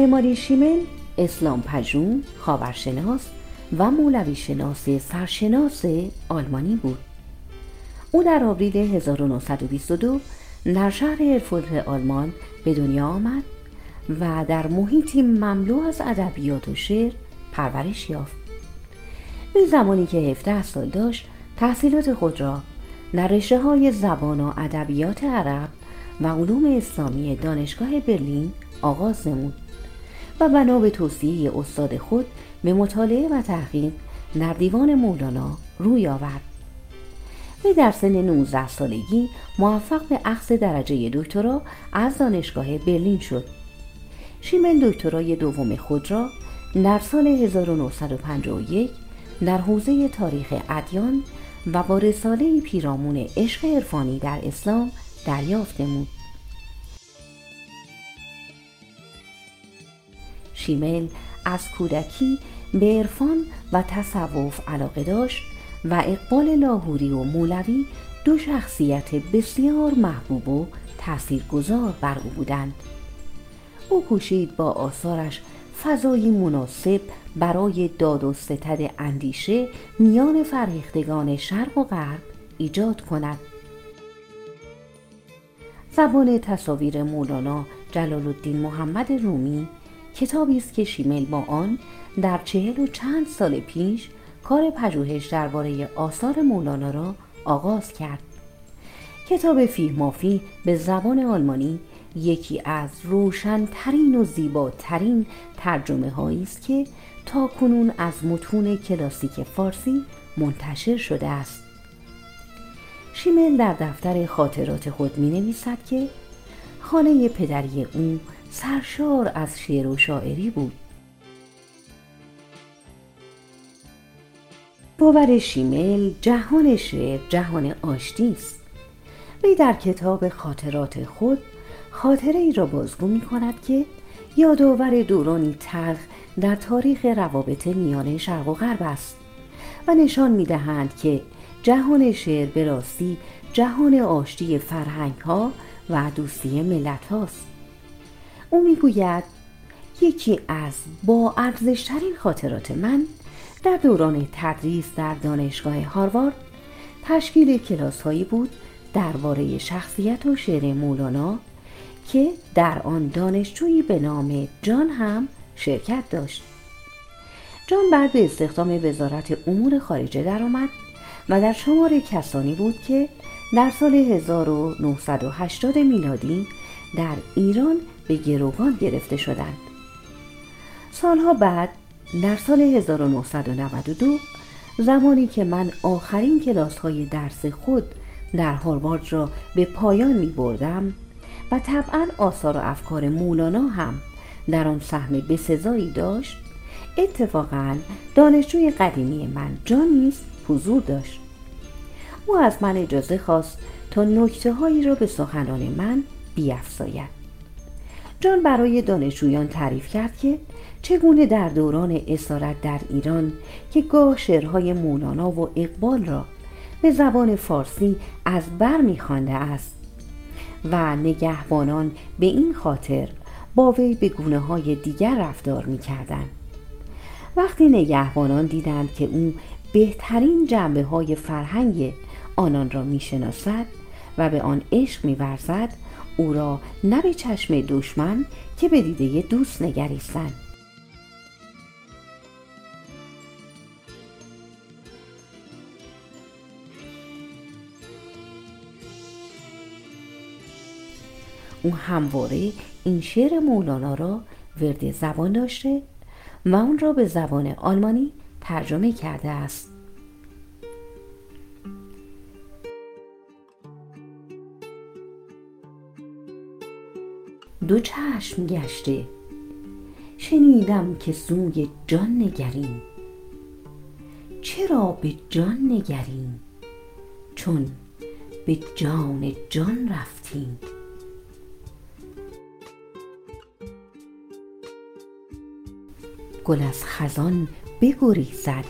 آنه ماری شیمل اسلام پژوه، خاورشناس و مولوی شناس سرشناس آلمانی بود. او در آوریل 1922 در شهر ارفورت آلمان به دنیا آمد و در محیطی مملو از ادبیات و شعر پرورش یافت. این زمانی که 17 سال داشت، تحصیلات خود را در رشته‌های زبان و ادبیات عرب و علوم اسلامی دانشگاه برلین آغاز نمود و بنا به توصیه استاد خود به مطالعه و تحقیق در دیوان مولانا روی آورد. وی در سن 19 سالگی موفق به اخذ درجه دکترا از دانشگاه برلین شد. شیمل دکترای دوم خود را در سال 1951 در حوزه تاریخ ادیان و با رساله پیرامون عشق عرفانی در اسلام دریافت نمود. شیمل از کودکی به عرفان و تصوف علاقه داشت و اقبال لاهوری و مولوی دو شخصیت بسیار محبوب و تاثیرگذار بر او بودند. او کوشید با آثارش فضایی مناسب برای داد و ستد اندیشه میان فرهیختگان شرق و غرب ایجاد کند. زبان تصاویر مولانا جلالالدین محمد رومی کتابی است که شیمل با آن در 40 و چند سال پیش کار پژوهش درباره آثار مولانا را آغاز کرد. کتاب فیه مافی به زبان آلمانی یکی از روشن‌ترین و زیباترین ترجمه‌هایی است که تاکنون از متون کلاسیک فارسی منتشر شده است. شیمل در دفتر خاطرات خود می‌نویسد که خانه پدری او سرشار از شعر و شاعری بود. باور شیمل جهان شعر جهان آشتی است. وی در کتاب خاطرات خود خاطره ای را بازگو می کند که یادآور دورانی تلخ در تاریخ روابط میان شرق و غرب است و نشان می دهند که جهان شعر به راستی جهان آشتی فرهنگ ها و دوستی ملت هاست. او می گوید یکی از با ارزشترین خاطرات من در دوران تدریس در دانشگاه هاروارد تشکیل کلاس هایی بود درباره شخصیت و شعر مولانا که در آن دانشجویی به نام جان هم شرکت داشت. جان بعد به استخدام وزارت امور خارجه درآمد و در شمار کسانی بود که در سال 1980 میلادی در ایران به گروگان گرفته شدند. سالها بعد در سال 1992 زمانی که من آخرین کلاس‌های درس خود در هاروارد را به پایان می‌بردم و طبعاً آثار و افکار مولانا هم در آن سهم بسزایی داشت، اتفاقاً دانشجوی قدیمی من جان نیز حضور داشت. او از من اجازه خواست تا نکته‌هایی را به سخنان من بیفزاید. جان برای دانشجویان تعریف کرد که چگونه در دوران اسارت در ایران که گاه شعرهای مولانا و اقبال را به زبان فارسی از بر می‌خوانده است و نگهبانان به این خاطر با وی به گونه‌های دیگر رفتار می‌کردند. وقتی نگهبانان دیدند که او بهترین جنبه‌های فرهنگ آنان را می‌شناسد و به آن عشق می‌ورزد، او را نه به چشم دشمن که به دیده دوست نگریستند. او همواره این شعر مولانا را ورد زبان داشته و اون را به زبان آلمانی ترجمه کرده است. دو چشم گشته شنیدم که سوی جان نگریم، چرا به جان نگریم چون به جان جان رفتیم. گل از خزان بگریزد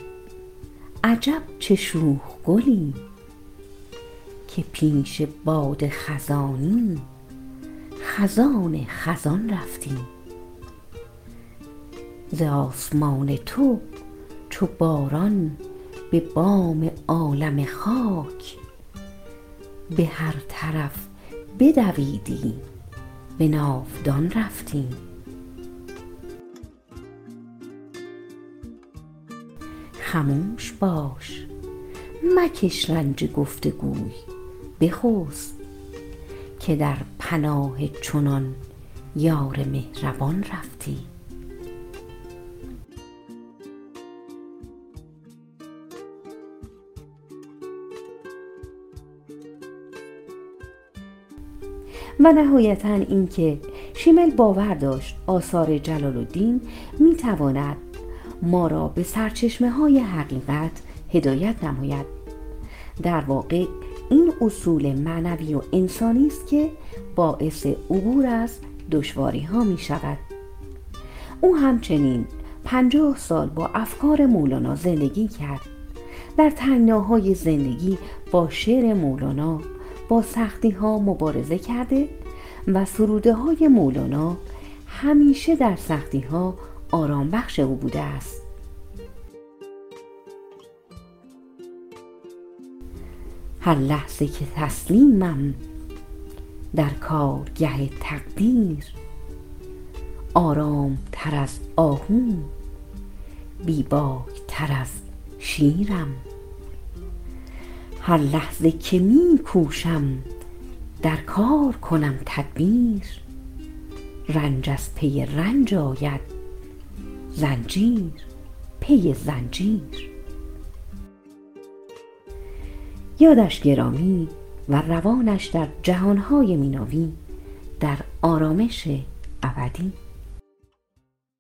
عجب چه شوخ گلی، که پیش باد خزانی خزان رفتیم. ز آسمان تو چو باران به بام عالم خاک، به هر طرف بدویدیم به ناودان رفتیم. خاموش باش مکش رنج گفتگوی بخوز، که در پناه چنان یار مهربان رفتی. و نهایتاً اینکه شیمل باور داشت آثار جلال‌الدین میتواند ما را به سرچشمه های حقیقت هدایت نماید. در واقع این اصول معنوی و انسانی است که باعث عبور از دشواری ها می شود. او همچنین 50 سال با افکار مولانا زندگی کرد. در تنگناهای زندگی با شعر مولانا با سختی ها مبارزه کرده و سروده های مولانا همیشه در سختی ها آرام بخش او بوده است. هر لحظه که تسلیمم در کارگه تقدیر، آرام تر از آهوم بیباک تر از شیرم. هر لحظه که می کوشم در کار کنم تدبیر، رنج از پی رنج آید زنجیر پی زنجیر. یادش گرامی و روانش در جهانهای میناوی در آرامش ابدی.